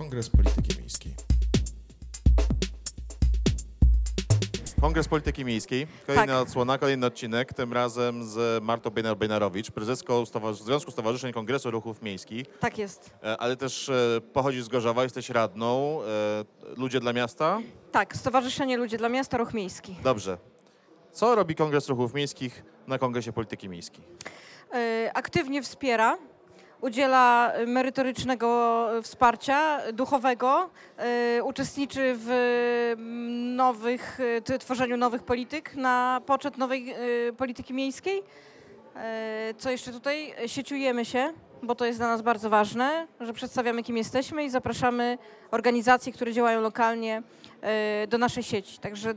Kongres Polityki Miejskiej. Kongres Polityki Miejskiej, kolejna odsłona, kolejny odcinek, tym razem z Martą Bejnar-Bejnarowicz, prezeską Związku Stowarzyszeń Kongresu Ruchów Miejskich. Tak jest. Ale też pochodzisz z Gorzowa, jesteś radną. Ludzie dla Miasta? Tak, Stowarzyszenie Ludzie dla Miasta, Ruch Miejski. Dobrze. Co robi Kongres Ruchów Miejskich na Kongresie Polityki Miejskiej? Aktywnie wspiera, udziela merytorycznego wsparcia duchowego, uczestniczy w tworzeniu nowych polityk na poczet nowej polityki miejskiej. Co jeszcze tutaj? Sieciujemy się, bo to jest dla nas bardzo ważne, że przedstawiamy, kim jesteśmy i zapraszamy organizacje, które działają lokalnie do naszej sieci. Także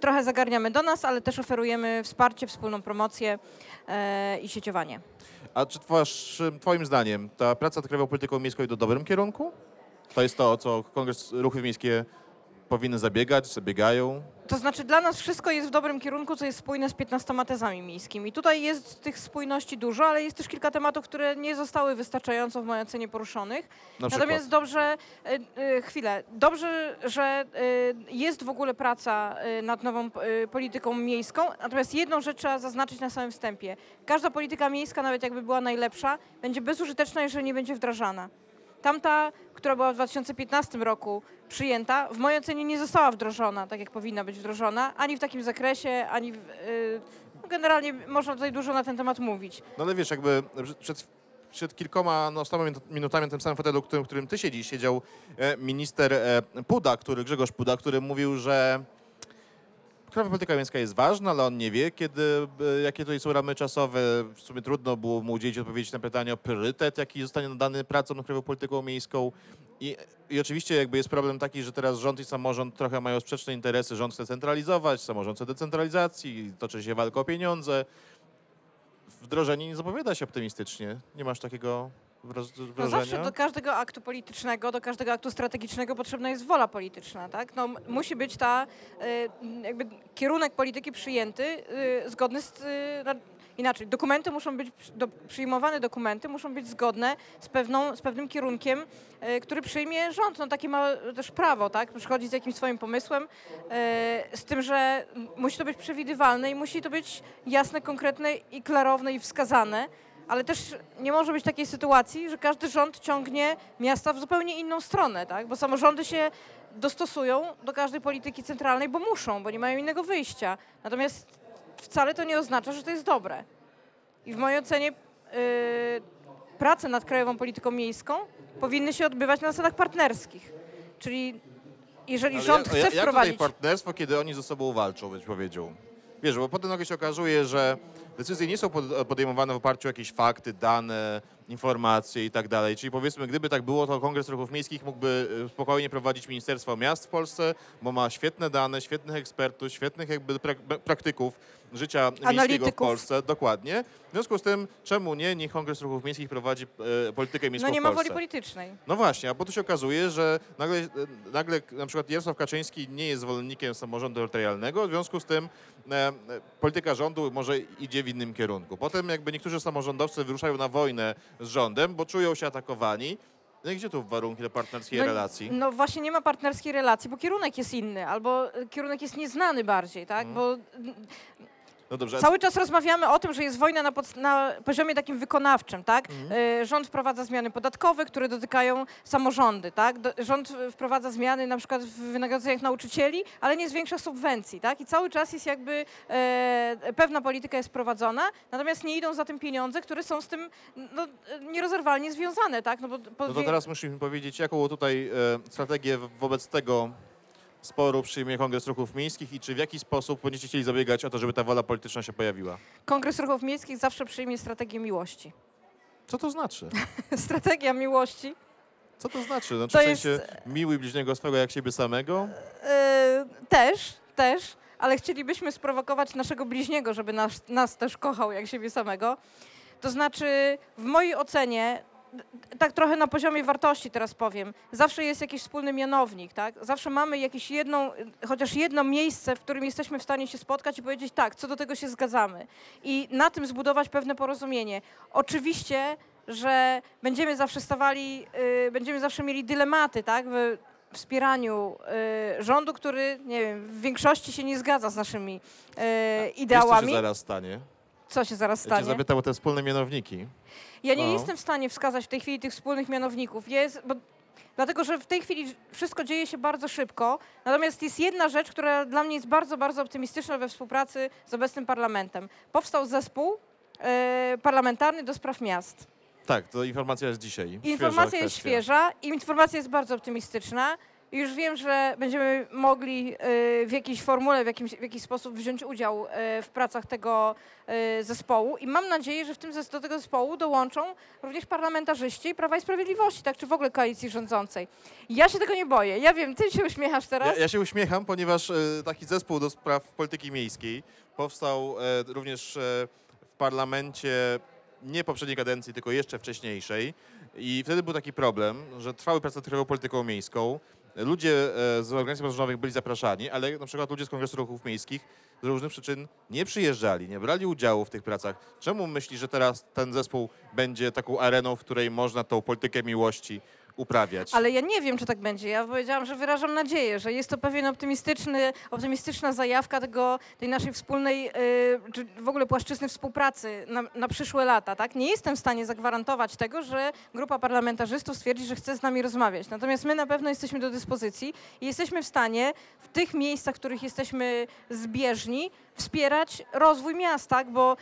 trochę zagarniamy do nas, ale też oferujemy wsparcie, wspólną promocję i sieciowanie. A czy twoim zdaniem ta praca nad krajową polityką miejską idzie w dobrym kierunku? To jest to, o co Kongres Ruchy Miejskie powinny zabiegać, zabiegają? To znaczy dla nas wszystko jest w dobrym kierunku, co jest spójne z 15 tezami miejskimi. Tutaj jest tych spójności dużo, ale jest też kilka tematów, które nie zostały wystarczająco w mojej ocenie poruszonych. Natomiast dobrze, że jest w ogóle praca nad nową polityką miejską. Natomiast jedną rzecz trzeba zaznaczyć na samym wstępie. Każda polityka miejska, nawet jakby była najlepsza, będzie bezużyteczna, jeżeli nie będzie wdrażana. Tamta, która była w 2015 roku przyjęta, w mojej ocenie nie została wdrożona, tak jak powinna być wdrożona, ani w takim zakresie, ani generalnie można tutaj dużo na ten temat mówić. No ale wiesz, jakby przed kilkoma minutami na tym samym fotelu, w którym ty siedzisz, siedział minister Puda, Grzegorz Puda, który mówił, że krajowa polityka miejska jest ważna, ale on nie wie, jakie tutaj są ramy czasowe. W sumie trudno było mu udzielić odpowiedzi na pytanie o priorytet, jaki zostanie nadany pracom nad krajową polityką miejską. I oczywiście jakby jest problem taki, że teraz rząd i samorząd trochę mają sprzeczne interesy. Rząd chce centralizować, samorząd chce decentralizacji, toczy się walka o pieniądze. Wdrożenie nie zapowiada się optymistycznie. Nie masz takiego wrażenia? No zawsze do każdego aktu politycznego, do każdego aktu strategicznego potrzebna jest wola polityczna, tak? No, musi być jakby kierunek polityki przyjęty zgodny z... Inaczej, przyjmowane dokumenty muszą być zgodne z pewnym kierunkiem, który przyjmie rząd. No takie ma też prawo, tak? Przychodzi z jakimś swoim pomysłem, z tym, że musi to być przewidywalne i musi to być jasne, konkretne i klarowne i wskazane. Ale też nie może być takiej sytuacji, że każdy rząd ciągnie miasta w zupełnie inną stronę, tak? Bo samorządy się dostosują do każdej polityki centralnej, bo muszą, bo nie mają innego wyjścia. Natomiast wcale to nie oznacza, że to jest dobre. I w mojej ocenie prace nad krajową polityką miejską powinny się odbywać na zasadach partnerskich. Czyli jeżeli rząd chce wprowadzić... Jak tutaj partnerstwo, kiedy oni ze sobą walczą, byś powiedział? Wiesz, bo potem nagle się okazuje, że decyzje nie są podejmowane w oparciu o jakieś fakty, dane, informacje i tak dalej. Czyli powiedzmy, gdyby tak było, to Kongres Ruchów Miejskich mógłby spokojnie prowadzić Ministerstwo Miast w Polsce, bo ma świetne dane, świetnych ekspertów, świetnych jakby praktyków życia miejskiego w Polsce. Dokładnie. W związku z tym, czemu nie? Niech Kongres Ruchów Miejskich prowadzi politykę miejską w Polsce. No nie ma woli politycznej. No właśnie, a potem się okazuje, że nagle na przykład Jarosław Kaczyński nie jest zwolennikiem samorządu terytorialnego, w związku z tym polityka rządu może idzie w innym kierunku. Potem jakby niektórzy samorządowcy wyruszają na wojnę z rządem, bo czują się atakowani. No i gdzie tu warunki do partnerskiej relacji? No właśnie nie ma partnerskiej relacji, bo kierunek jest inny, albo kierunek jest nieznany bardziej, tak? Bo no dobrze. Cały czas rozmawiamy o tym, że jest wojna na poziomie takim wykonawczym, tak? Rząd wprowadza zmiany podatkowe, które dotykają samorządy, tak? Rząd wprowadza zmiany na przykład w wynagrodzeniach nauczycieli, ale nie zwiększa subwencji, tak? I cały czas jest jakby pewna polityka jest prowadzona, natomiast nie idą za tym pieniądze, które są z tym nierozerwalnie związane, tak? No to teraz musimy powiedzieć, jaką tutaj strategię wobec tego sporu przyjmie Kongres Ruchów Miejskich i czy w jaki sposób będziecie chcieli zabiegać o to, żeby ta wola polityczna się pojawiła? Kongres Ruchów Miejskich zawsze przyjmie strategię miłości. Co to znaczy? Strategia miłości. Co to znaczy? Znaczy to w sensie miłuj bliźniego swego jak siebie samego? Też, ale chcielibyśmy sprowokować naszego bliźniego, żeby nas też kochał jak siebie samego. To znaczy w mojej ocenie... Tak trochę na poziomie wartości teraz powiem. Zawsze jest jakiś wspólny mianownik, tak? Zawsze mamy jakieś chociaż jedno miejsce, w którym jesteśmy w stanie się spotkać i powiedzieć tak, co do tego się zgadzamy. I na tym zbudować pewne porozumienie. Oczywiście że będziemy zawsze stawali, będziemy zawsze mieli dylematy, tak, w wspieraniu rządu, który, nie wiem, w większości się nie zgadza z naszymi ideałami. Co się zaraz stanie? Co się zaraz stanie? Ja cię zapytał o te wspólne mianowniki. Ja nie jestem w stanie wskazać w tej chwili tych wspólnych mianowników. Dlatego, że w tej chwili wszystko dzieje się bardzo szybko. Natomiast jest jedna rzecz, która dla mnie jest bardzo, bardzo optymistyczna we współpracy z obecnym parlamentem. Powstał zespół parlamentarny do spraw miast. Tak, to informacja jest dzisiaj. Informacja jest świeża i informacja jest bardzo optymistyczna. Już wiem, że będziemy mogli w jakiejś formule, w jakiś sposób wziąć udział w pracach tego zespołu i mam nadzieję, że do tego zespołu dołączą również parlamentarzyści Prawa i Sprawiedliwości, tak, czy w ogóle koalicji rządzącej. Ja się tego nie boję. Ja wiem, ty się uśmiechasz teraz. Ja się uśmiecham, ponieważ taki zespół do spraw polityki miejskiej powstał również w parlamencie nie poprzedniej kadencji, tylko jeszcze wcześniejszej i wtedy był taki problem, że trwały prace nad krajową polityką miejską. Ludzie z organizacji pozarządowych byli zapraszani, ale na przykład ludzie z Kongresu Ruchów Miejskich z różnych przyczyn nie przyjeżdżali, nie brali udziału w tych pracach. Czemu myślisz, że teraz ten zespół będzie taką areną, w której można tą politykę miłości uprawiać? Ale ja nie wiem, czy tak będzie. Ja powiedziałam, że wyrażam nadzieję, że jest to pewien optymistyczna zajawka tej naszej wspólnej, czy w ogóle płaszczyzny współpracy na przyszłe lata. Tak? Nie jestem w stanie zagwarantować tego, że grupa parlamentarzystów stwierdzi, że chce z nami rozmawiać. Natomiast my na pewno jesteśmy do dyspozycji i jesteśmy w stanie w tych miejscach, w których jesteśmy zbieżni, wspierać rozwój miast, tak? Bo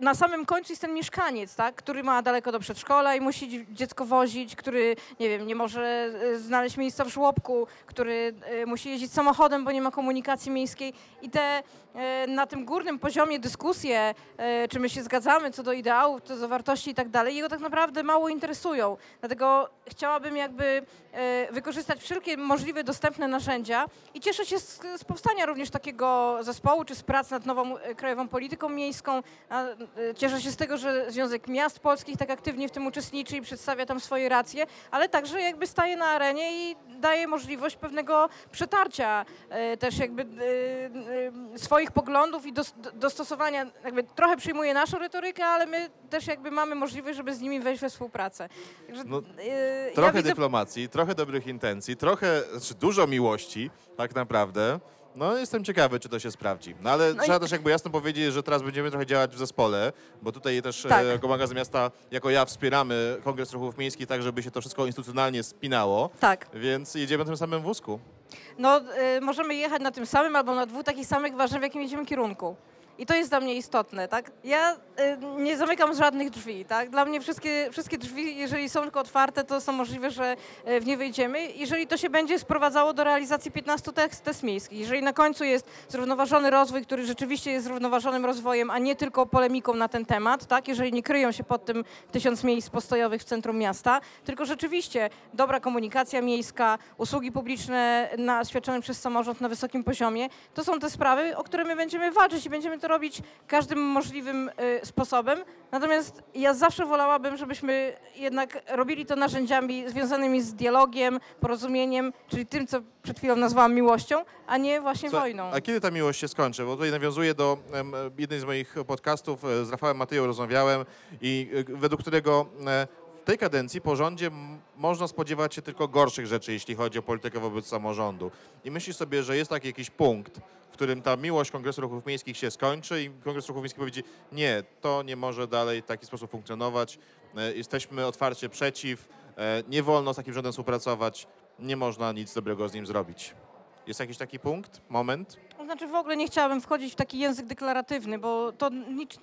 na samym końcu jest ten mieszkaniec, tak, który ma daleko do przedszkola i musi dziecko wozić, który, nie wiem, nie może znaleźć miejsca w żłobku, który musi jeździć samochodem, bo nie ma komunikacji miejskiej. I na tym górnym poziomie dyskusje, czy my się zgadzamy co do ideałów, co do wartości i tak dalej, jego tak naprawdę mało interesują. Dlatego chciałabym jakby wykorzystać wszelkie możliwe dostępne narzędzia i cieszę się z powstania również takiego zespołu, czy z prac nad nową krajową polityką miejską. Cieszę się z tego, że Związek Miast Polskich tak aktywnie w tym uczestniczy i przedstawia tam swoje racje, ale także jakby staje na arenie i daje możliwość pewnego przetarcia też jakby swoich poglądów i dostosowania. Jakby trochę przyjmuje naszą retorykę, ale my też jakby mamy możliwość, żeby z nimi wejść we współpracę. Także, trochę dyplomacji, trochę dobrych intencji, dużo miłości tak naprawdę. No jestem ciekawy, czy to się sprawdzi. No ale trzeba też jakby jasno powiedzieć, że teraz będziemy trochę działać w zespole, bo tutaj też jako Magazyn Miasta, jako ja wspieramy Kongres Ruchów Miejskich tak, żeby się to wszystko instytucjonalnie spinało. Tak. Więc jedziemy na tym samym wózku. Możemy jechać na tym samym albo na dwóch takich samych, ważne w jakim jedziemy kierunku. I to jest dla mnie istotne, tak? Ja nie zamykam żadnych drzwi, tak? Dla mnie wszystkie drzwi, jeżeli są tylko otwarte, to są możliwe, że w nie wyjdziemy. Jeżeli to się będzie sprowadzało do realizacji 15 test miejskich, jeżeli na końcu jest zrównoważony rozwój, który rzeczywiście jest zrównoważonym rozwojem, a nie tylko polemiką na ten temat, tak? Jeżeli nie kryją się pod tym 1000 miejsc postojowych w centrum miasta, tylko rzeczywiście dobra komunikacja miejska, usługi publiczne świadczone przez samorząd na wysokim poziomie, to są te sprawy, o które my będziemy walczyć i będziemy to robić każdym możliwym sposobem. Natomiast ja zawsze wolałabym, żebyśmy jednak robili to narzędziami związanymi z dialogiem, porozumieniem, czyli tym, co przed chwilą nazwałam miłością, a nie właśnie wojną. A kiedy ta miłość się skończy? Bo tutaj nawiązuję do jednej z moich podcastów, z Rafałem Mateją rozmawiałem i według którego w tej kadencji po rządzie można spodziewać się tylko gorszych rzeczy, jeśli chodzi o politykę wobec samorządu. I myślisz sobie, że jest taki jakiś punkt, w którym ta miłość Kongresu Ruchów Miejskich się skończy i Kongres Ruchów Miejskich powiedzie, nie, to nie może dalej w taki sposób funkcjonować, jesteśmy otwarcie przeciw, nie wolno z takim rządem współpracować, nie można nic dobrego z nim zrobić. Jest jakiś taki punkt, moment? Znaczy w ogóle nie chciałabym wchodzić w taki język deklaratywny, bo to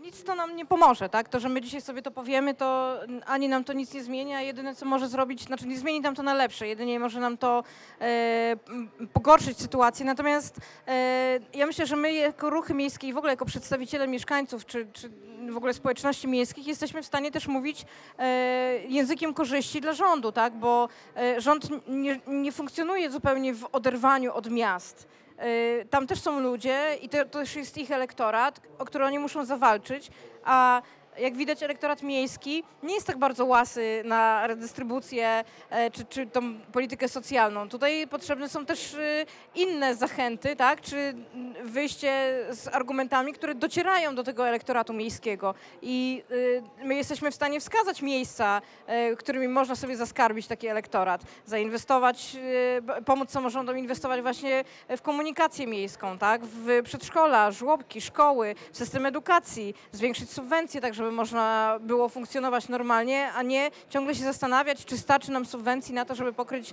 nic to nam nie pomoże, tak? To, że my dzisiaj sobie to powiemy, to ani nam to nic nie zmienia, jedyne co może zrobić, znaczy nie zmieni nam to na lepsze, jedynie może nam to pogorszyć sytuację, natomiast ja myślę, że my jako ruchy miejskie i w ogóle jako przedstawiciele mieszkańców, czy w ogóle społeczności miejskich jesteśmy w stanie też mówić językiem korzyści dla rządu, tak? Bo rząd nie funkcjonuje zupełnie w oderwaniu od miast. Tam też są ludzie i to też jest ich elektorat, o który oni muszą zawalczyć, a jak widać elektorat miejski nie jest tak bardzo łasy na redystrybucję czy tą politykę socjalną. Tutaj potrzebne są też inne zachęty, tak? Czy wyjście z argumentami, które docierają do tego elektoratu miejskiego. I my jesteśmy w stanie wskazać miejsca, którymi można sobie zaskarbić taki elektorat, zainwestować, pomóc samorządom inwestować właśnie w komunikację miejską, tak? W przedszkola, żłobki, szkoły, system edukacji, zwiększyć subwencje, tak żeby można było funkcjonować normalnie, a nie ciągle się zastanawiać, czy starczy nam subwencji na to, żeby pokryć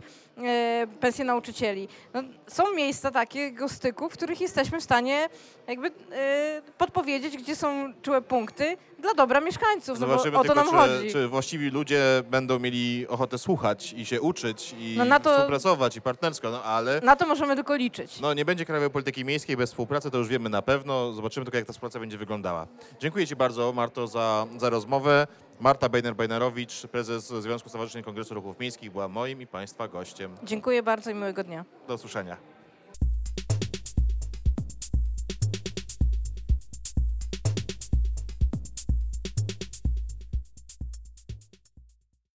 pensje nauczycieli. No, są miejsca takiego styku, w których jesteśmy w stanie jakby podpowiedzieć, gdzie są czułe punkty dla dobra mieszkańców. Zobaczymy, bo o to nam chodzi. Czy właściwi ludzie będą mieli ochotę słuchać i się uczyć i no na to, współpracować i partnersko, no ale... Na to możemy tylko liczyć. No nie będzie krajowej polityki miejskiej bez współpracy, to już wiemy na pewno. Zobaczymy tylko, jak ta współpraca będzie wyglądała. Dziękuję Ci bardzo, Marto, za rozmowę. Marta Bejnar-Bejnarowicz, prezes Związku Stowarzyszeń Kongresu Ruchów Miejskich, była moim i Państwa gościem. Dziękuję bardzo i miłego dnia. Do usłyszenia.